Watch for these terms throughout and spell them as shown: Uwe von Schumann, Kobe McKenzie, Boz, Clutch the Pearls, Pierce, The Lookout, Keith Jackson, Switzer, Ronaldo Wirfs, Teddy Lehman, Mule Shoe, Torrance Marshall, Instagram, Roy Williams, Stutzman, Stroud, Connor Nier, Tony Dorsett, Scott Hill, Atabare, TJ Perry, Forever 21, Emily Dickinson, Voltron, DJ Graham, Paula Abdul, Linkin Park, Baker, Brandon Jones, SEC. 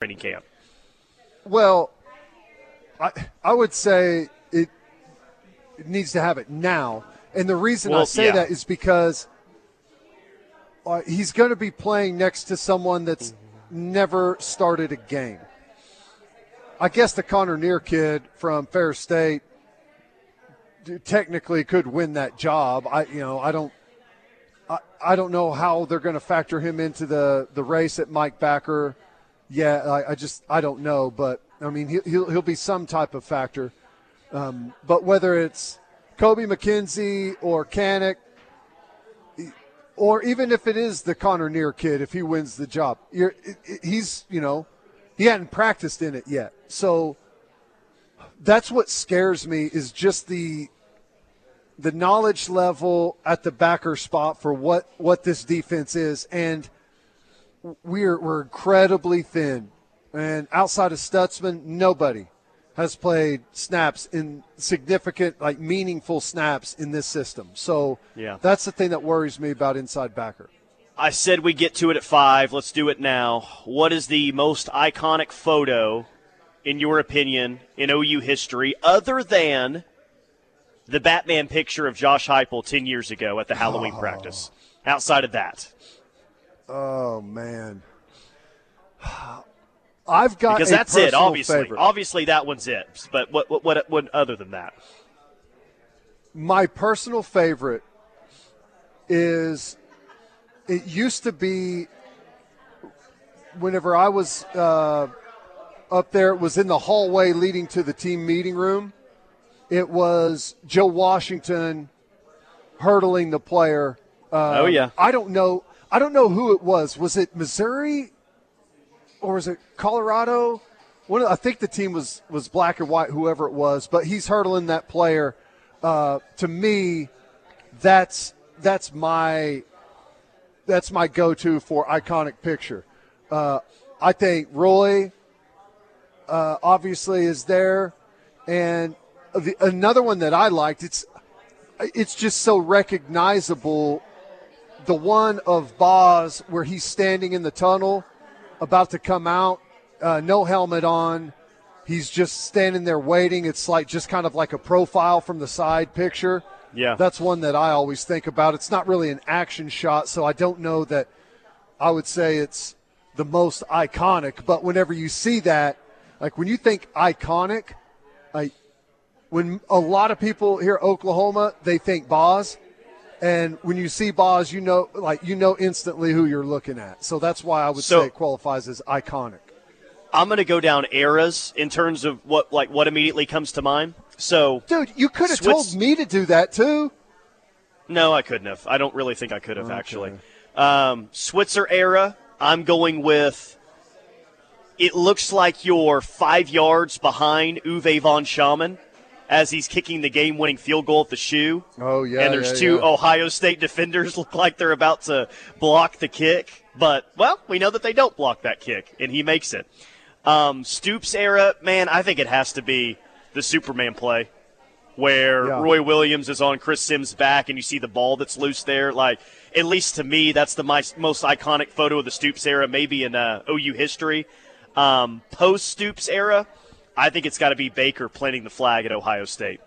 training camp? Well, I would say it needs to have it now. And the reason that is because he's going to be playing next to someone that's never started a game. I guess the Connor Nier kid from Fair State technically could win that job. I don't know how they're going to factor him into the race at Mike Backer. Yeah, I don't know, but I mean he'll be some type of factor. But whether it's Kobe McKenzie or Kanick, or even if it is the Connor Nier kid, if he wins the job, he hadn't practiced in it yet. So that's what scares me is just the knowledge level at the backer spot for what this defense is. And we're incredibly thin. And outside of Stutzman, nobody has played snaps in significant, like meaningful snaps in this system. So that's the thing that worries me about inside backer. I said we get to it at 5. Let's do it now. What is the most iconic photo, in your opinion, in OU history, other than the Batman picture of Josh Heupel 10 years ago at the Halloween practice? Outside of that. Oh, man. I've got because that's it, obviously. Favorite. Obviously, that one's it. But what other than that? My personal favorite is... It used to be whenever I was up there, it was in the hallway leading to the team meeting room. It was Joe Washington hurdling the player. I don't know who it was. Was it Missouri or was it Colorado? I think the team was black and white, whoever it was. But he's hurdling that player. To me, that's my – that's my go-to for iconic picture. I think Roy obviously is there, and another one that I liked. It's just so recognizable. The one of Boz where he's standing in the tunnel, about to come out, no helmet on. He's just standing there waiting. It's like just kind of like a profile from the side picture. Yeah, that's one that I always think about. It's not really an action shot, so I don't know that I would say it's the most iconic. But whenever you see that, like when you think iconic, when a lot of people here in Oklahoma, they think Boz. And when you see Boz, you know instantly who you're looking at. So that's why I would say it qualifies as iconic. I'm going to go down eras in terms of what immediately comes to mind. So, dude, you could have told me to do that too. No, I couldn't have. I don't really think I could have actually. Switzer era. I'm going with. It looks like you're 5 yards behind Uwe von Schumann as he's kicking the game-winning field goal at the Shoe. Oh yeah. And there's two Ohio State defenders look like they're about to block the kick, but we know that they don't block that kick, and he makes it. Stoops era, man, I think it has to be the Superman play where Roy Williams is on Chris Simms' back and you see the ball that's loose there. Like, at least to me, that's the most iconic photo of the Stoops era, maybe in OU history. Post-Stoops era, I think it's got to be Baker planting the flag at Ohio State.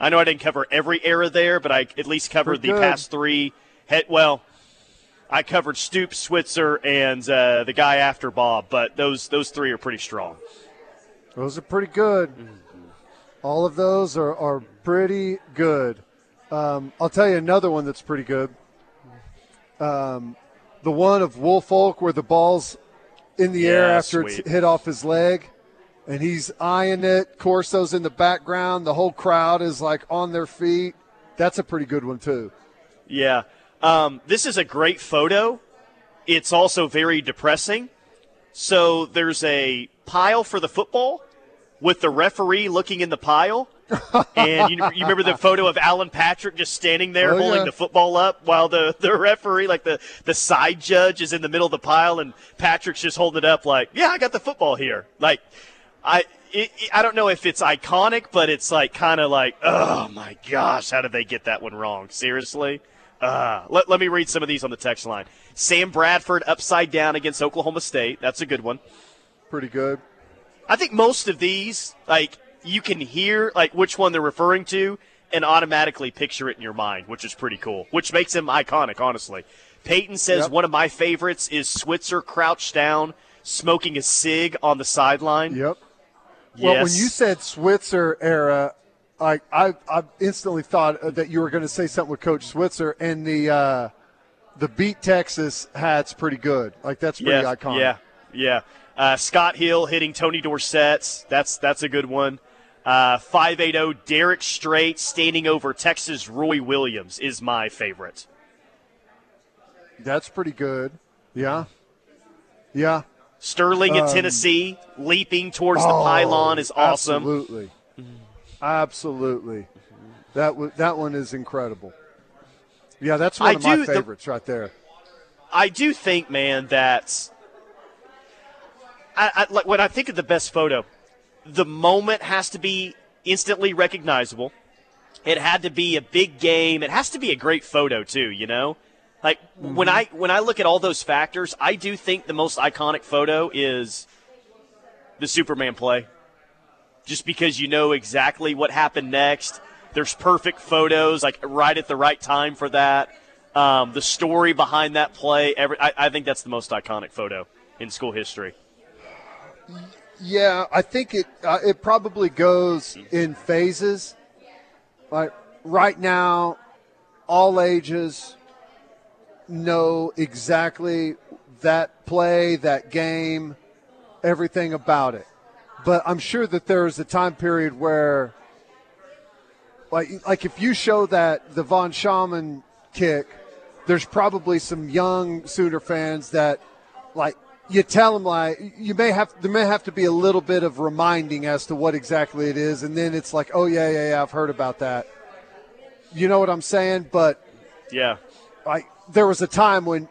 I know I didn't cover every era there, but I at least covered the past three. I covered Stoops, Switzer, and the guy after Bob, but those three are pretty strong. Those are pretty good. All of those are pretty good. I'll tell you another one that's pretty good. The one of Woolfolk where the ball's in the air after it's hit off his leg, and he's eyeing it. Corso's in the background. The whole crowd is like on their feet. That's a pretty good one too. Yeah. This is a great photo. It's also very depressing. So there's a pile for the football with the referee looking in the pile. And you remember the photo of Alan Patrick just standing there holding the football up while the referee, like the side judge, is in the middle of the pile and Patrick's just holding it up like, yeah, I got the football here. Like, I don't know if it's iconic, but it's like kind of like, oh, my gosh, how did they get that one wrong? Seriously? Let me read some of these on the text line. Sam Bradford upside down against Oklahoma State. That's a good one. Pretty good. I think most of these, like, you can hear, like, which one they're referring to and automatically picture it in your mind, which is pretty cool, which makes him iconic, honestly. Peyton says one of my favorites is Switzer crouched down, smoking a cig on the sideline. Yep. Yes. Well, when you said Switzer era, I instantly thought that you were going to say something with Coach Switzer, and the Beat Texas hat's pretty good. Like, that's pretty iconic. Yeah, yeah. Scott Hill hitting Tony Dorsett. That's a good one. 580 Derek Strait standing over Texas Roy Williams is my favorite. That's pretty good. Yeah. Yeah. Sterling in Tennessee leaping towards the pylon is awesome. Absolutely. Absolutely. That one is incredible. Yeah, that's one of my favorites right there. I do think, man, that like, when I think of the best photo, the moment has to be instantly recognizable. It had to be a big game. It has to be a great photo too, you know? Like, when I look at all those factors, I do think the most iconic photo is the Superman play. Just because you know exactly what happened next. There's perfect photos, like, right at the right time for that. The story behind that play, I think that's the most iconic photo in school history. Yeah, I think it probably goes in phases. Like, right now, all ages know exactly that play, that game, everything about it. But I'm sure that there is a time period where, like if you show that the Von Schumann kick, there's probably some young Sooner fans that, like, you tell them, like, there may have to be a little bit of reminding as to what exactly it is, and then it's like, oh yeah, I've heard about that. You know what I'm saying? But yeah, like, there was a time when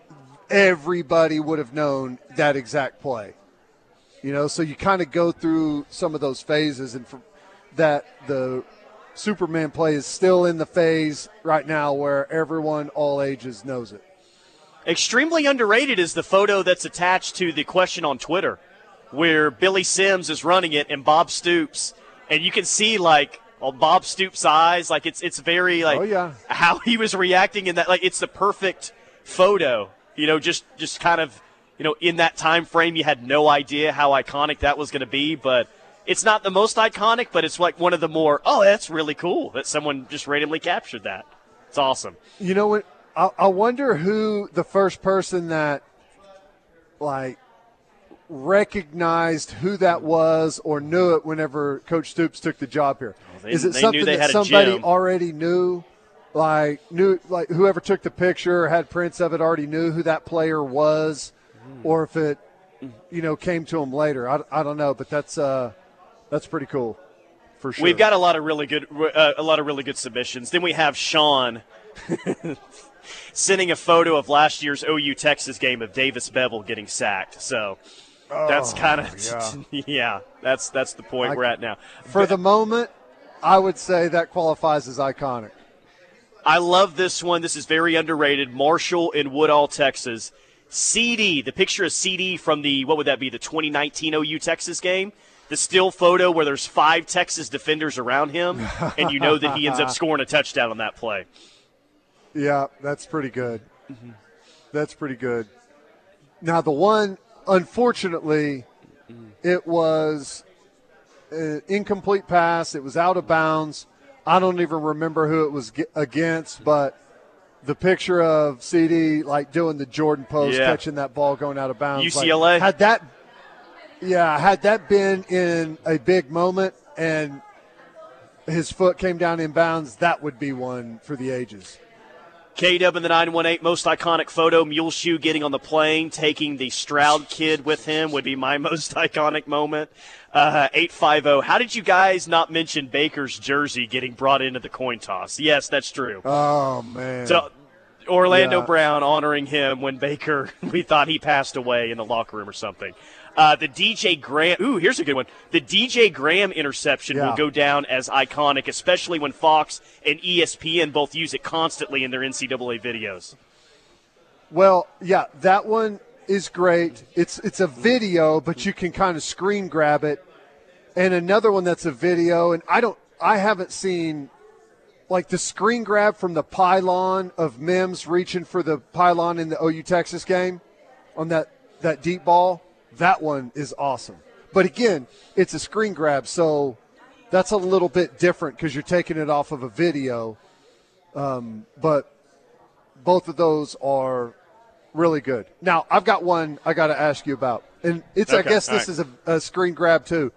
everybody would have known that exact play. You know, so you kind of go through some of those phases, and that the Superman play is still in the phase right now where everyone, all ages, knows it. Extremely underrated is the photo that's attached to the question on Twitter where Billy Sims is running it and Bob Stoops. And you can see, like, on Bob Stoops' eyes, like, it's very, like, how he was reacting in that. Like, it's the perfect photo, you know, just kind of, you know, in that time frame, you had no idea how iconic that was going to be. But it's not the most iconic, but it's like one of the more, that's really cool that someone just randomly captured that. It's awesome. You know what? I wonder who the first person that, like, recognized who that was or knew it whenever Coach Stoops took the job here. Well, is it something that somebody already knew? Like, whoever took the picture or had prints of it already knew who that player was? Or if it, you know, came to him later. I don't know, but that's pretty cool, for sure. We've got a lot of really good submissions. Then we have Sean sending a photo of last year's OU Texas game of Davis Bevel getting sacked. So that's kind of that's the point we're at now. For the moment, I would say that qualifies as iconic. I love this one. This is very underrated. Marshall in Woodall, Texas. CD, the picture of CD from the 2019 OU Texas game, the still photo where there's 5 Texas defenders around him, and you know that he ends up scoring a touchdown on that play. Yeah, that's pretty good. Mm-hmm. That's pretty good. Now, the one, unfortunately, it was an incomplete pass. It was out of bounds. I don't even remember who it was against, but the picture of CD, like, doing the Jordan pose, catching that ball going out of bounds. UCLA. Like, had that been in a big moment and his foot came down in bounds, that would be one for the ages. KW in the 918, most iconic photo, Mule Shoe getting on the plane, taking the Stroud kid with him would be my most iconic moment. 850, how did you guys not mention Baker's jersey getting brought into the coin toss? Yes, that's true. Oh, man. So Orlando Brown honoring him when Baker, we thought he passed away in the locker room or something. The DJ Graham, ooh, here's a good one. The DJ Graham interception will go down as iconic, especially when Fox and ESPN both use it constantly in their NCAA videos. Well, yeah, that one is great. It's a video, but you can kind of screen grab it. And another one that's a video, and I haven't seen like the screen grab from the pylon of Mims reaching for the pylon in the OU Texas game on that deep ball. That one is awesome. But again, it's a screen grab, so that's a little bit different because you're taking it off of a video. But both of those are really good. Now, I've got one I got to ask you about, and it's okay, I guess this is a screen grab too.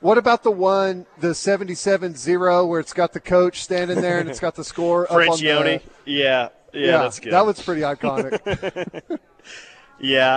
What about the one, the 77-0, where it's got the coach standing there and it's got the score up on the – Yeah, that's good. That was pretty iconic.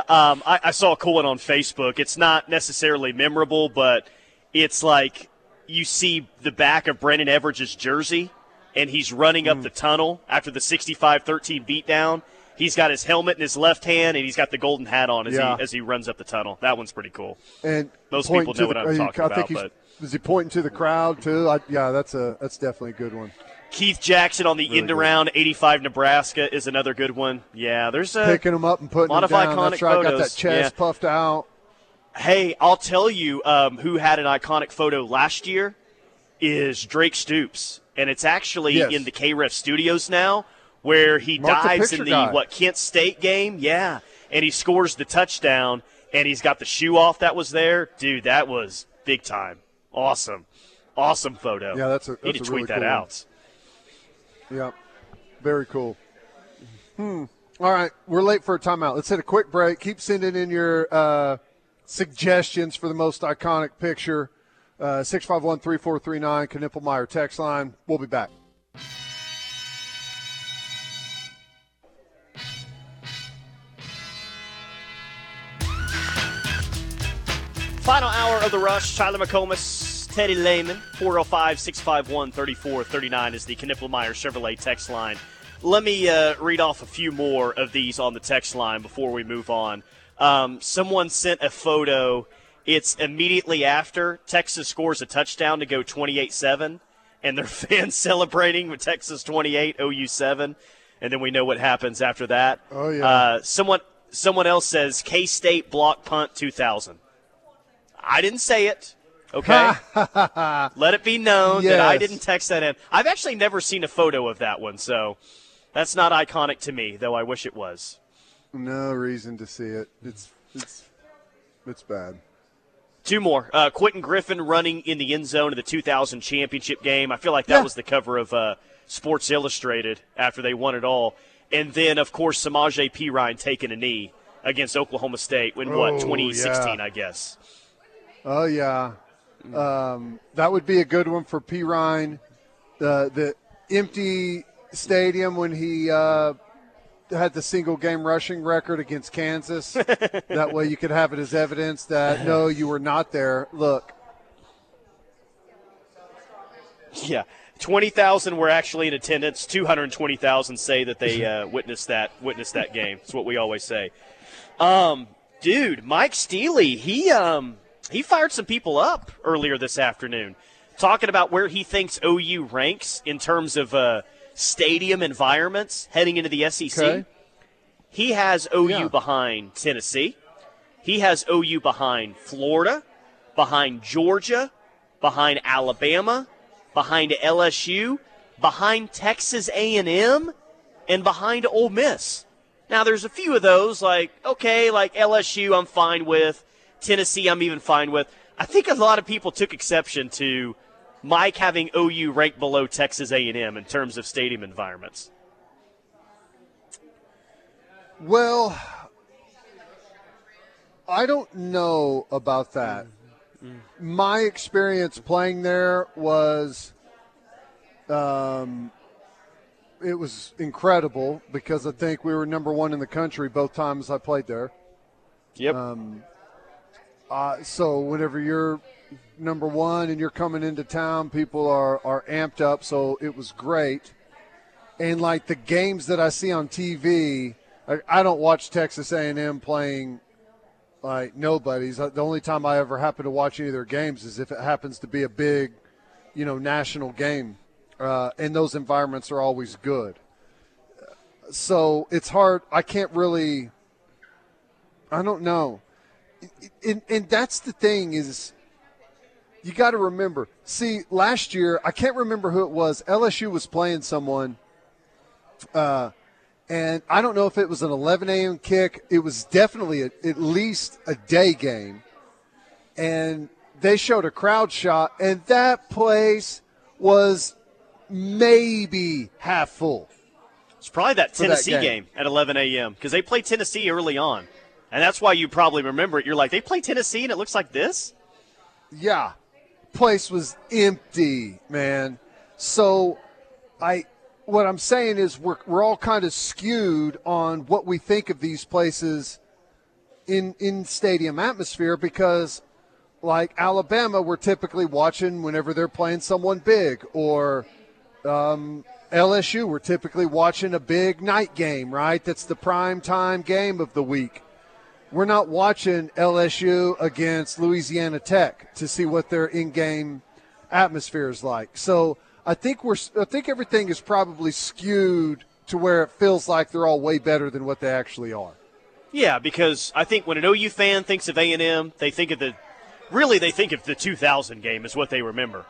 I saw a cool one on Facebook. It's not necessarily memorable, but it's like you see the back of Brandon Everidge's jersey, and he's running up the tunnel after the 65-13 beatdown. He's got his helmet in his left hand, and he's got the golden hat on as he runs up the tunnel. That one's pretty cool. And most people know what I'm talking about. Is he pointing to the crowd too? That's definitely a good one. Keith Jackson on the really end around 85 Nebraska is another good one. Yeah, there's picking them up and putting them down. That's right. Got that chest puffed out. Hey, I'll tell you who had an iconic photo last year is Drake Stoops, and it's actually in the KREF studios now, where he dives in the Kent State game, and he scores the touchdown, and he's got the shoe off that was there. Dude, that was big time. Awesome photo. Yeah, that's a really cool one. Need to tweet that out. Yeah, very cool. All right, we're late for a timeout. Let's hit a quick break. Keep sending in your suggestions for the most iconic picture. 651-3439, Knippelmeyer text line. We'll be back. Final hour of the rush. Tyler McComas, Teddy Lehman, 405-651-3439 is the Knippelmeyer Chevrolet text line. Let me read off a few more of these on the text line before we move on. Someone sent a photo. It's immediately after Texas scores a touchdown to go 28-7, and their fans celebrating with Texas 28, OU 7, and then we know what happens after that. Oh yeah. Someone else says K-State block punt 2000. I didn't say it, okay? Let it be known that I didn't text that in. I've actually never seen a photo of that one, so that's not iconic to me, though I wish it was. No reason to see it. It's bad. Two more. Quentin Griffin running in the end zone of the 2000 championship game. I feel like that was the cover of Sports Illustrated after they won it all. And then, of course, Samaje Perine taking a knee against Oklahoma State in, 2016, I guess. Oh, yeah. That would be a good one for Perine. The empty stadium when he had the single-game rushing record against Kansas. That way you could have it as evidence that, no, you were not there. Look. Yeah. 20,000 were actually in attendance. 220,000 say that they witnessed that game. That's what we always say. Dude, Mike Steele, he fired some people up earlier this afternoon, talking about where he thinks OU ranks in terms of stadium environments heading into the SEC. Okay. He has OU behind Tennessee. He has OU behind Florida, behind Georgia, behind Alabama, behind LSU, behind Texas A&M, and behind Ole Miss. Now, there's a few of those, like LSU I'm fine with. Tennessee, I'm even fine with. I think a lot of people took exception to Mike having OU ranked below Texas A&M in terms of stadium environments. Well, I don't know about that. My experience playing there was it was incredible because I think we were number one in the country both times I played there. Yep. So whenever you're number one and you're coming into town, people are amped up, so it was great. And, like, the games that I see on TV, like, I don't watch Texas A&M playing, like, nobodies. The only time I ever happen to watch any of their games is if it happens to be a big, you know, national game. And those environments are always good. So it's hard. I can't really – I don't know. And that's the thing is you got to remember. See, last year, I can't remember who it was. LSU was playing someone, and I don't know if it was an 11 a.m. kick. It was definitely at least a day game. And they showed a crowd shot, and that place was maybe half full. It's probably that Tennessee game at 11 a.m. because they played Tennessee early on. And that's why you probably remember it. You're like, they play Tennessee and it looks like this? Yeah. Place was empty, man. So what I'm saying is we're all kind of skewed on what we think of these places in stadium atmosphere because, like, Alabama, we're typically watching whenever they're playing someone big, or LSU, we're typically watching a big night game, right? That's the prime time game of the week. We're not watching LSU against Louisiana Tech to see what their in-game atmosphere is like. So I think everything is probably skewed to where it feels like they're all way better than what they actually are. Yeah, because I think when an OU fan thinks of A&M, they think of the 2000 game is what they remember,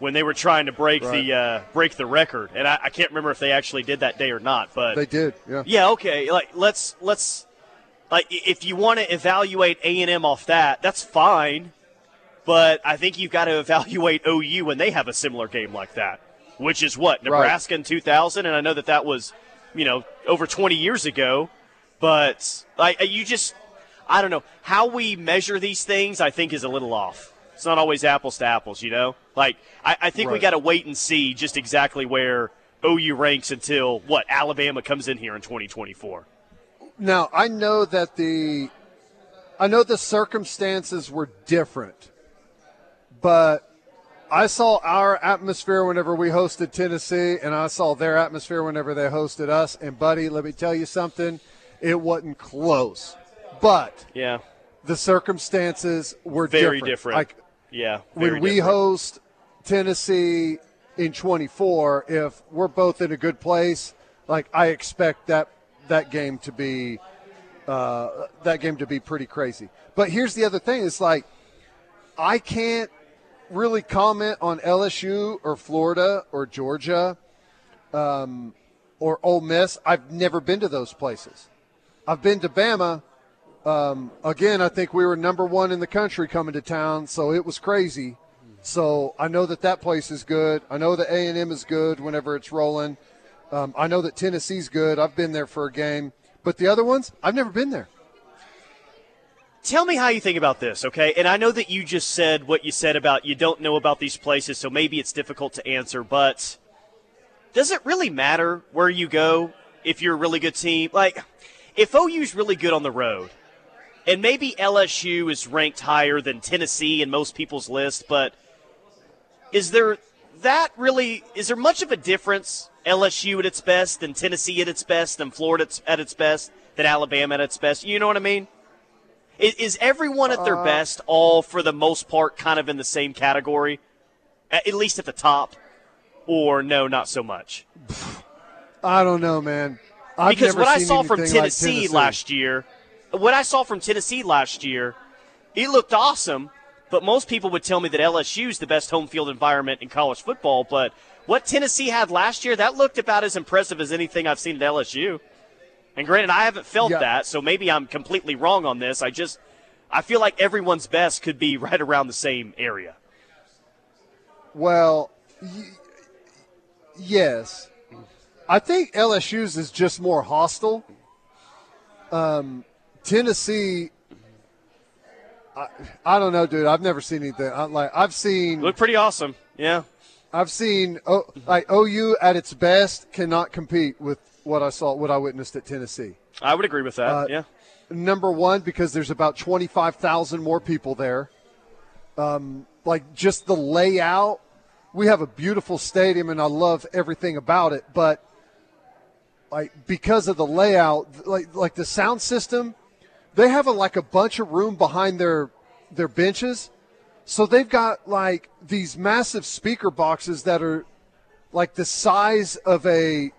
when they were trying to break the record. And I can't remember if they actually did that day or not, but they did. Yeah. Yeah. Okay. Like let's. Like, if you want to evaluate A&M off that, that's fine. But I think you've got to evaluate OU when they have a similar game like that, which is what, Nebraska in 2000? And I know that was, you know, over 20 years ago. But I don't know. How we measure these things, I think, is a little off. It's not always apples to apples, you know? Like, I think we got to wait and see just exactly where OU ranks until, what, Alabama comes in here in 2024. Now, I know that the circumstances were different, but I saw our atmosphere whenever we hosted Tennessee, and I saw their atmosphere whenever they hosted us. And, buddy, let me tell you something, it wasn't close. But the circumstances were very different. Like, when we host Tennessee in 2024, if we're both in a good place, like, I expect that game to be pretty crazy. But here's the other thing. It's like I can't really comment on LSU or Florida or Georgia or Ole Miss. I've never been to those places. I've been to Bama. Again, I think we were number one in the country coming to town, so it was crazy. So I know that place is good. I know that A&M is good whenever it's rolling. I know that Tennessee's good. I've been there for a game. But the other ones, I've never been there. Tell me how you think about this, okay? And I know that you just said what you said about you don't know about these places, so maybe it's difficult to answer. But does it really matter where you go if you're a really good team? Like, if OU's really good on the road, and maybe LSU is ranked higher than Tennessee in most people's list, but is there much of a difference – LSU at its best, then Tennessee at its best, then Florida at its best, then Alabama at its best. You know what I mean? Is everyone at their best all, for the most part, kind of in the same category, at least at the top, or no, not so much? I don't know, man. Because what I saw from Tennessee last year, it looked awesome, but most people would tell me that LSU is the best home field environment in college football, but – what Tennessee had last year, that looked about as impressive as anything I've seen at LSU. And granted, I haven't felt that, so maybe I'm completely wrong on this. I feel like everyone's best could be right around the same area. Well, yes. I think LSU's is just more hostile. Tennessee, I don't know, dude. I've never seen anything. Look pretty awesome, yeah. I've seen OU at its best cannot compete with what I witnessed at Tennessee. I would agree with that, yeah. Number one, because there's about 25,000 more people there. Like, just the layout. We have a beautiful stadium, and I love everything about it. But like because of the layout, like the sound system, they have a bunch of room behind their benches. So they've got like these massive speaker boxes that are like the size of a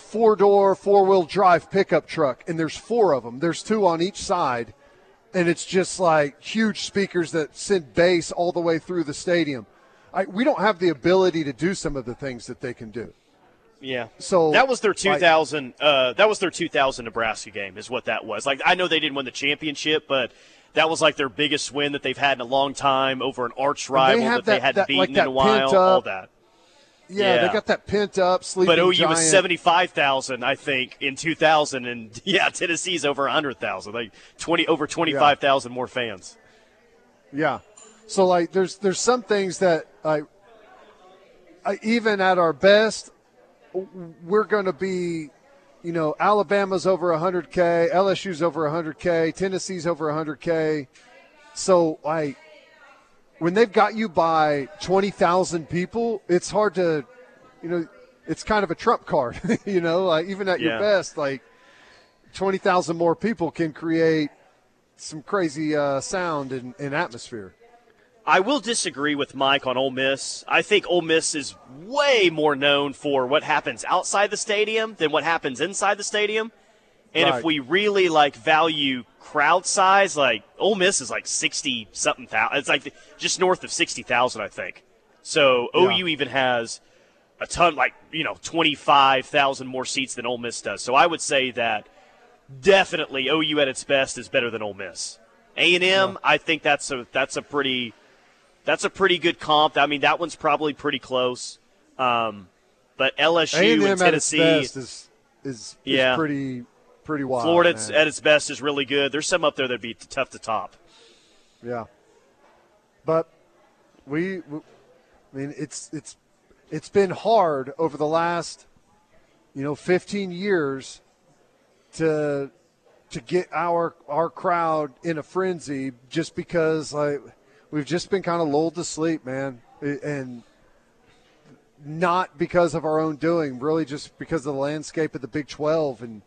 four-door, four-wheel drive pickup truck, and there's four of them. There's two on each side, and it's just like huge speakers that send bass all the way through the stadium. We don't have the ability to do some of the things that they can do. Yeah. So that was their 2000. That was their 2000 Nebraska game, is what that was. Like, I know they didn't win the championship, but that was like their biggest win that they've had in a long time over an arch rival they hadn't beaten in a while. All that. Yeah, they got that pent up sleeping. But OU was 75,000, I think, in 2000, and Tennessee's over 100,000, like over 25,000 more fans. Yeah, so like there's some things that even at our best, we're going to be, Alabama's over 100K, LSU's over 100K, Tennessee's over 100K, so like. When they've got you by 20,000 people, it's hard to, it's kind of a trump card, even at your best, like 20,000 more people can create some crazy sound and atmosphere. I will disagree with Mike on Ole Miss. I think Ole Miss is way more known for what happens outside the stadium than what happens inside the stadium. And right. If we really value crowd size, Ole Miss is 60 something thousand. It's just north of 60,000, I think. So OU even has a ton, 25,000 more seats than Ole Miss does. So I would say that definitely OU at its best is better than Ole Miss. A&M, I think that's a pretty good comp. I mean, that one's probably pretty close. But LSU A&M and Tennessee at its best is pretty wild. Florida's at its best is really good. There's some up there that'd be tough to top. Yeah, but it's been hard over the last 15 years to get our crowd in a frenzy, just because we've just been kind of lulled to sleep, man, and not because of our own doing, really, just because of the landscape of the Big 12 and.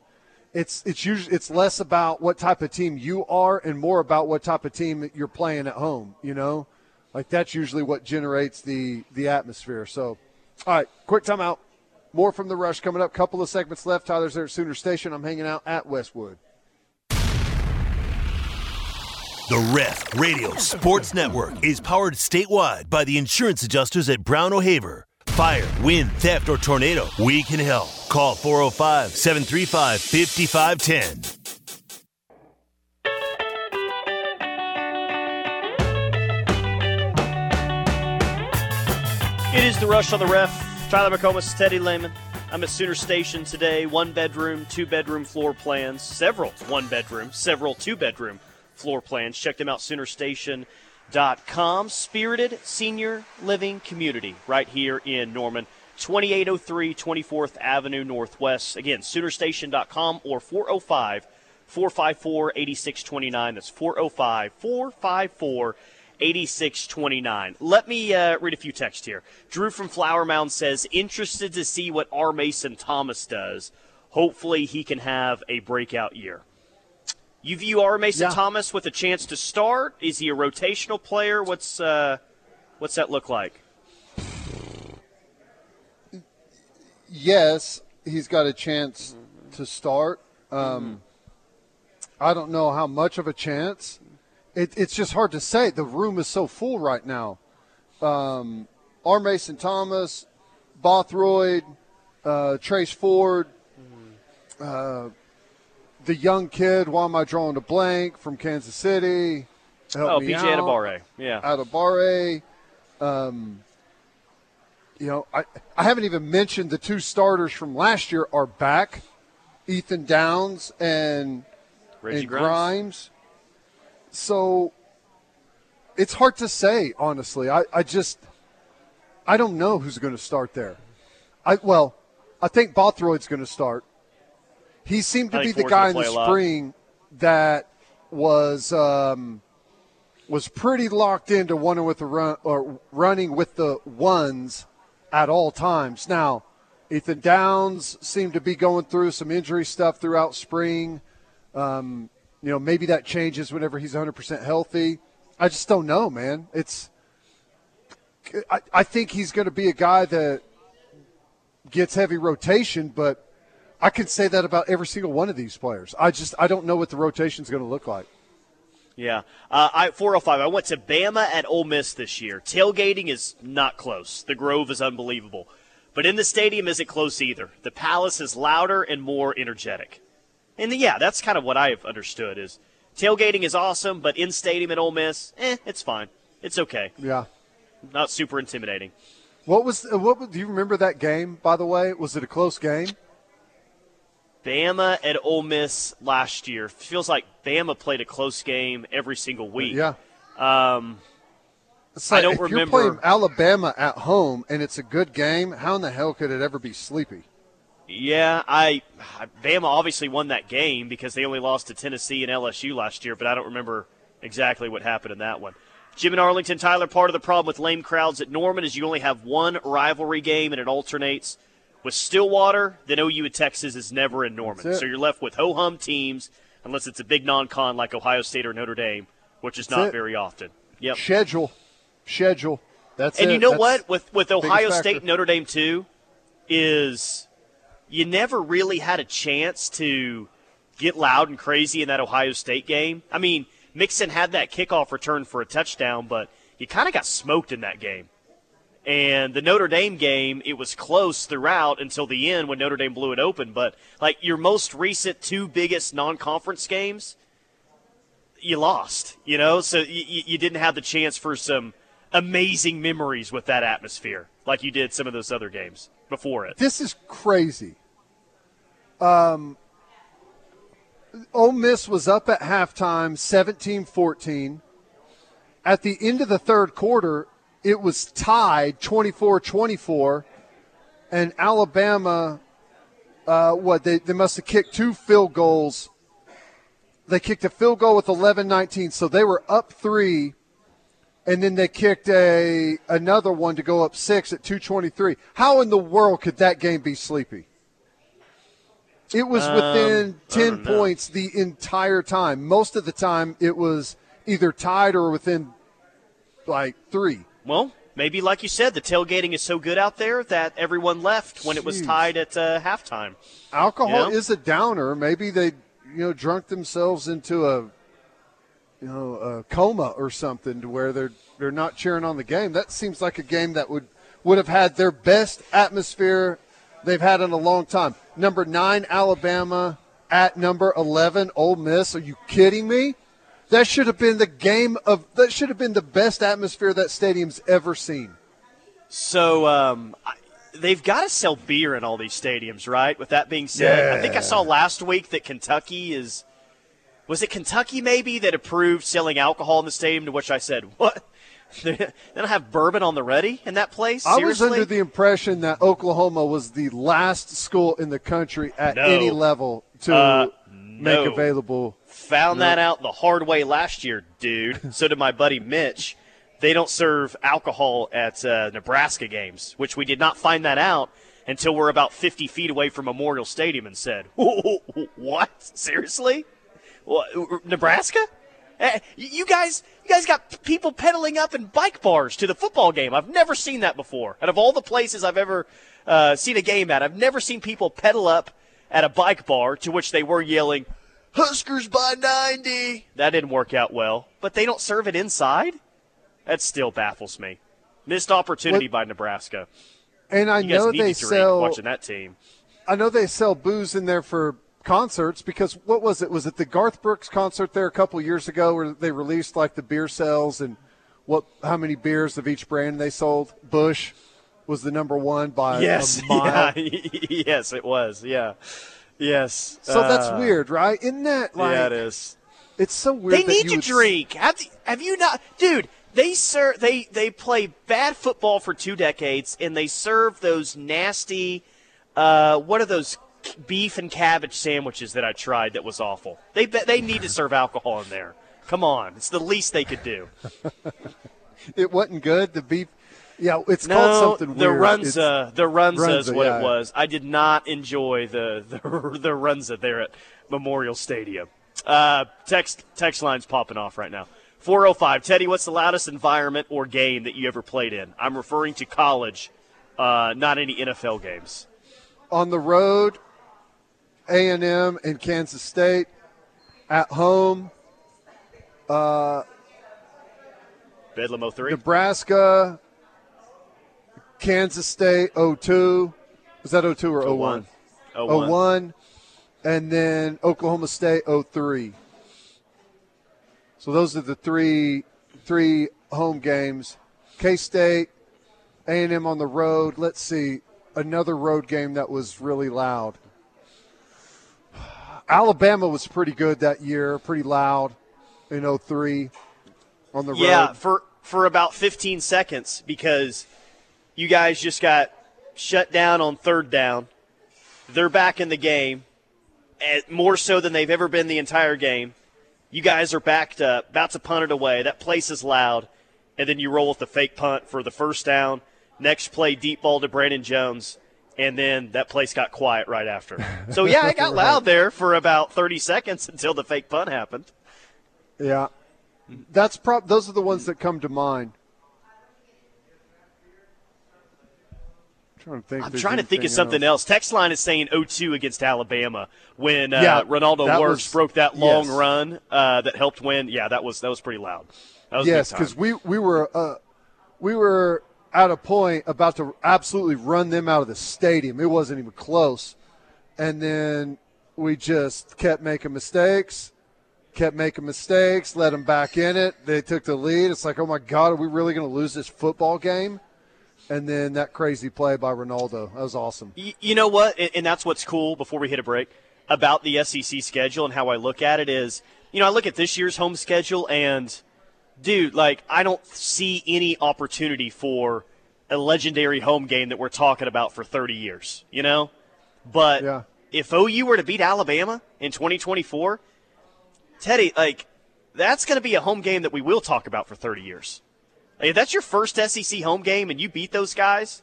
It's usually less about what type of team you are and more about what type of team you're playing at home. That's usually what generates the atmosphere. So, all right, quick timeout. More from the Rush coming up. Couple of segments left. Tyler's there at Sooner Station. I'm hanging out at Westwood. The Ref Radio Sports Network is powered statewide by the insurance adjusters at Brown O'Haver. Fire, wind, theft, or tornado, we can help. Call 405-735-5510. It is the Rush on the Ref. Tyler McComas, Teddy Lehman. I'm at Sooner Station today. One-bedroom, two-bedroom floor plans. Several one-bedroom, several two-bedroom floor plans. Check them out, SoonerStation.com. Spirited Senior Living Community right here in Norman, 2803 24th Avenue Northwest. Again, SoonerStation.com or 405-454-8629. That's 405-454-8629. Let me read a few texts here. Drew from Flower Mound says, interested to see what R. Mason Thomas does. Hopefully he can have a breakout year. You view R. Mason Thomas with a chance to start? Is he a rotational player? What's that look like? Yes, he's got a chance to start. I don't know how much of a chance. It's just hard to say. The room is so full right now. R. Mason Thomas, Bothroyd, Trace Ford, the young kid, why am I drawing a blank, from Kansas City? Me PJ out. Atabare. Yeah. Atabare. I haven't even mentioned the two starters from last year are back, Ethan Downs and Reggie Grimes. So it's hard to say, honestly. I don't know who's going to start there. I think Bothroyd's going to start. He seemed to be the guy in the spring that was pretty locked into running with the ones at all times. Now, Ethan Downs seemed to be going through some injury stuff throughout spring. You know, maybe that changes whenever he's 100% healthy. I just don't know, man. I think he's going to be a guy that gets heavy rotation, but I could say that about every single one of these players. I don't know what the rotation is going to look like. Yeah. 405, I went to Bama at Ole Miss this year. Tailgating is not close. The Grove is unbelievable. But in the stadium isn't close either. The Palace is louder and more energetic. And, yeah, that's kind of what I've understood is tailgating is awesome, but in stadium at Ole Miss, it's fine. It's okay. Yeah. Not super intimidating. What do you remember that game, by the way? Was it a close game? Bama at Ole Miss last year. Feels like Bama played a close game every single week. Yeah. I don't remember. If you're playing Alabama at home and it's a good game, how in the hell could it ever be sleepy? Yeah, Bama obviously won that game because they only lost to Tennessee and LSU last year, but I don't remember exactly what happened in that one. Jim in Arlington, Tyler, part of the problem with lame crowds at Norman is you only have one rivalry game and it alternates with Stillwater, then OU at Texas is never in Norman. So you're left with ho-hum teams unless it's a big non-con like Ohio State or Notre Dame, which is not very often. Yep. Schedule. That's it. And you know what? With Ohio State and Notre Dame too is you never really had a chance to get loud and crazy in that Ohio State game. I mean – Mixon had that kickoff return for a touchdown, but he kind of got smoked in that game. And the Notre Dame game, it was close throughout until the end when Notre Dame blew it open. But, like, your most recent two biggest non-conference games, you lost, you know? So you didn't have the chance for some amazing memories with that atmosphere like you did some of those other games before it. This is crazy. Ole Miss was up at halftime, 17-14. At the end of the third quarter, it was tied 24-24. And Alabama, they must have kicked two field goals. They kicked a field goal with 11-19, so they were up 3. And then they kicked another one to go up 6 at 2:23. How in the world could that game be sleepy? It was within 10 points the entire time. Most of the time it was either tied or within, like, 3. Well, maybe like you said, the tailgating is so good out there that everyone left when it was tied at halftime. Alcohol is a downer. Maybe they, drunk themselves into a coma or something to where they're not cheering on the game. That seems like a game that would have had their best atmosphere they've had in a long time. Number 9, Alabama, at number 11, Ole Miss. Are you kidding me? That should have been that should have been the best atmosphere that stadium's ever seen. So they've got to sell beer in all these stadiums, right? With that being said, yeah. I think I saw last week that Kentucky that approved selling alcohol in the stadium, to which I said, what? They don't have bourbon on the ready in that place? Seriously? I was under the impression that Oklahoma was the last school in the country at any level to make available. Found that out the hard way last year, dude. So did my buddy Mitch. They don't serve alcohol at Nebraska games, which we did not find that out until we're about 50 feet away from Memorial Stadium and said, what? Seriously? What? Nebraska? You guys got people pedaling up in bike bars to the football game. I've never seen that before. Out of all the places I've ever seen a game at, I've never seen people pedal up at a bike bar to which they were yelling, Huskers by 90. That didn't work out well, but they don't serve it inside? That still baffles me. Missed opportunity by Nebraska. And I know they sell – watching that team. I know they sell booze in there for – concerts, because what was it? Was it the Garth Brooks concert there a couple years ago where they released like the beer sales and how many beers of each brand they sold? Bush was the number one by a mile. Yeah. Yes, it was. Yeah. Yes. So that's weird, right? Isn't that like? Yeah, it is. It's so weird. They need to drink. Have you not? Dude, they play bad football for 2 decades and they serve those nasty, what are those? Beef and cabbage sandwiches that I tried that was awful. They need to serve alcohol in there. Come on. It's the least they could do. It wasn't good, the beef. Yeah, it's called something weird. The Runza is what it was. I did not enjoy the Runza there at Memorial Stadium. Text line's popping off right now. 405, Teddy, what's the loudest environment or game that you ever played in? I'm referring to college, not any NFL games. On the road, A&M and Kansas State. At home, Bedlam 03. Nebraska, Kansas State 02. Was that 02 or 01? 01. 01. And then Oklahoma State 03. So those are the three home games. K-State, A&M on the road. Let's see, another road game that was really loud. Alabama was pretty good that year, pretty loud in 03 on the road. Yeah, for about 15 seconds because you guys just got shut down on third down. They're back in the game, more so than they've ever been the entire game. You guys are backed up, about to punt it away. That place is loud, and then you roll with the fake punt for the first down. Next play, deep ball to Brandon Jones. And then that place got quiet right after. So, yeah, it got loud there for about 30 seconds until the fake punt happened. Yeah. Those are the ones that come to mind. I'm trying to think of something else. Text line is saying 0-2 against Alabama when Ronaldo Wirfs broke that long run that helped win. Yeah, that was pretty loud. That was yes, because we were – at a point about to absolutely run them out of the stadium. It wasn't even close. And then we just kept making mistakes, let them back in it. They took the lead. It's like, oh, my God, are we really going to lose this football game? And then that crazy play by Ronaldo. That was awesome. You know what, and that's what's cool before we hit a break about the SEC schedule and how I look at it is, you know, I look at this year's home schedule and – dude, like, I don't see any opportunity for a legendary home game that we're talking about for 30 years, you know? But if OU were to beat Alabama in 2024, Teddy, like, that's going to be a home game that we will talk about for 30 years. Like, if that's your first SEC home game and you beat those guys,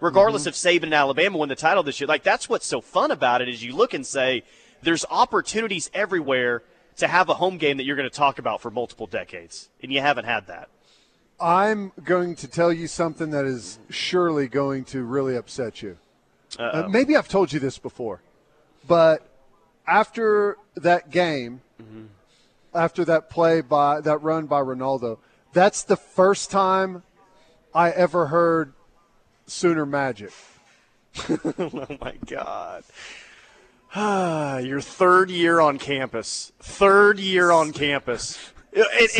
regardless of Saban and Alabama win the title this year, like, that's what's so fun about it is you look and say there's opportunities everywhere to have a home game that you're going to talk about for multiple decades, and you haven't had that. I'm going to tell you something that is surely going to really upset you. Maybe I've told you this before, but after that game, after that play by that run by Ronaldo, that's the first time I ever heard Sooner Magic. Oh, my God. Your third year on campus. And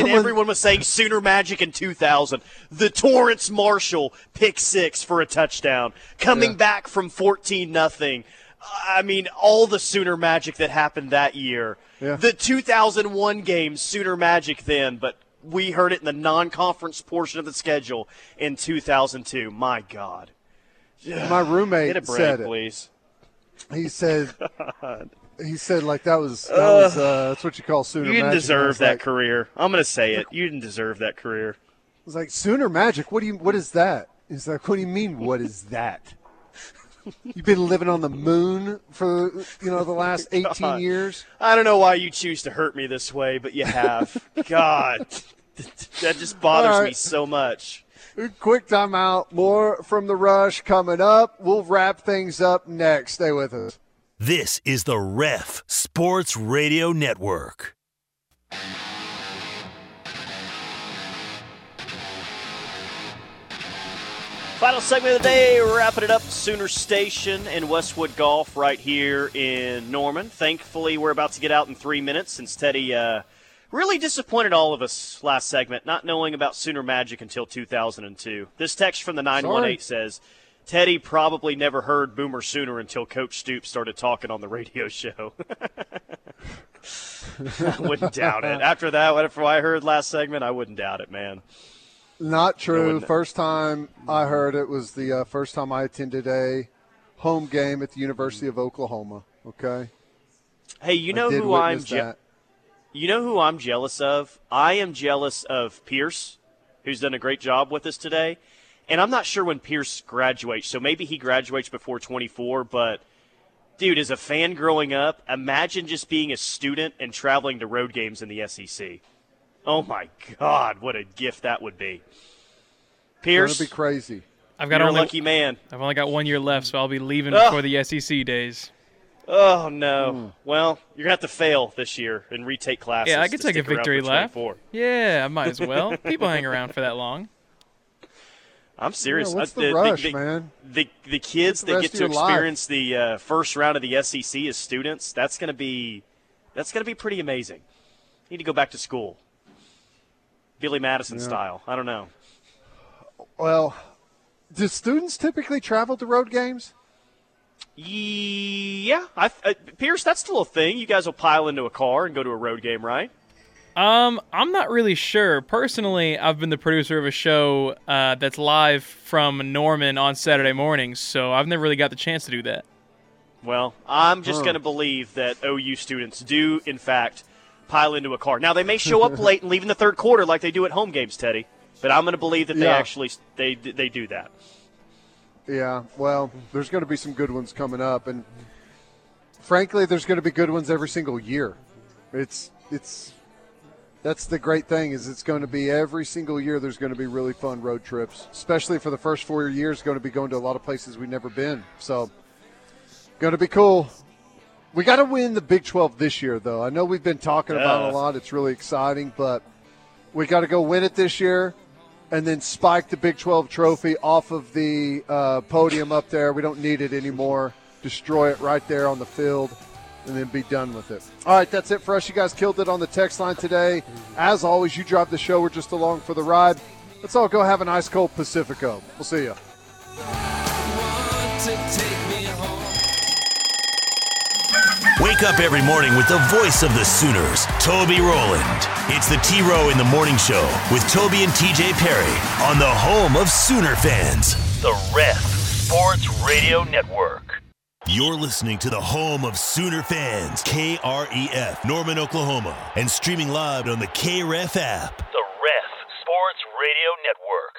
everyone was saying Sooner Magic in 2000. The Torrance Marshall pick six for a touchdown. Coming back from 14-0. I mean, all the Sooner Magic that happened that year. Yeah. The 2001 game, Sooner Magic then, but we heard it in the non-conference portion of the schedule in 2002. My God. My roommate said it. Please. He said, God. He said, like, that was that's what you call Sooner Magic. You didn't deserve that career. I'm going to say it. You didn't deserve that career. I was like, Sooner Magic, what is that? He's like, what do you mean, what is that? You've been living on the moon for, the last 18 years? I don't know why you choose to hurt me this way, but you have. God, that just bothers me so much. Quick timeout. More from The Rush coming up. We'll wrap things up next. Stay with us. This is the Ref Sports Radio Network. Final segment of the day. Wrapping it up. Sooner Station and Westwood Golf right here in Norman. Thankfully, we're about to get out in 3 minutes since Teddy... really disappointed all of us last segment, not knowing about Sooner Magic until 2002. This text from the 918 says, Teddy probably never heard Boomer Sooner until Coach Stoops started talking on the radio show. I wouldn't doubt it. After that, whatever I heard last segment, I wouldn't doubt it, man. Not true. First time I heard it was the first time I attended a home game at the University of Oklahoma, okay? Hey, you know who I'm jealous of? I am jealous of Pierce, who's done a great job with us today, And I'm not sure when Pierce graduates, so maybe he graduates before 24, but dude, as a fan growing up, imagine just being a student and traveling to road games in the SEC. Oh my God, what a gift that would be. Pierce, it's going to be crazy. You're only a lucky man. I've only got 1 year left, so I'll be leaving before the SEC days. Oh, no. Well, you're going to have to fail this year and retake classes. Yeah, I could take a victory lap. 24. Yeah, I might as well. People hang around for that long. I'm serious. Yeah, what's the rush, man? The kids that get to experience the first round of the SEC as students, that's going to be pretty amazing. You need to go back to school. Billy Madison style. I don't know. Well, do students typically travel to road games? Yeah. Pierce, that's still a thing. You guys will pile into a car and go to a road game, right? I'm not really sure. Personally, I've been the producer of a show that's live from Norman on Saturday mornings, so I've never really got the chance to do that. Well, I'm just going to believe that OU students do, in fact, pile into a car. Now, they may show up late and leave in the third quarter like they do at home games, Teddy, but I'm going to believe that they actually they do that. Yeah, well, there's going to be some good ones coming up, and frankly, there's going to be good ones every single year. That's the great thing is it's going to be every single year there's going to be really fun road trips, especially for the first 4 years, going to be going to a lot of places we've never been. So going to be cool. We got to win the Big 12 this year, though. I know we've been talking about it a lot. It's really exciting, but we got to go win it this year and then spike the Big 12 trophy off of the podium up there. We don't need it anymore. Destroy it right there on the field. And then be done with it. All right, that's it for us. You guys killed it on the text line today. As always, you drive the show. We're just along for the ride. Let's all go have an ice cold Pacifico. We'll see you. Wake up every morning with the voice of the Sooners, Toby Rowland. It's the T-Row in the Morning Show with Toby and TJ Perry on the home of Sooner fans, the Ref Sports Radio Network. You're listening to the home of Sooner fans, KREF, Norman, Oklahoma, and streaming live on the KREF app, the Ref Sports Radio Network.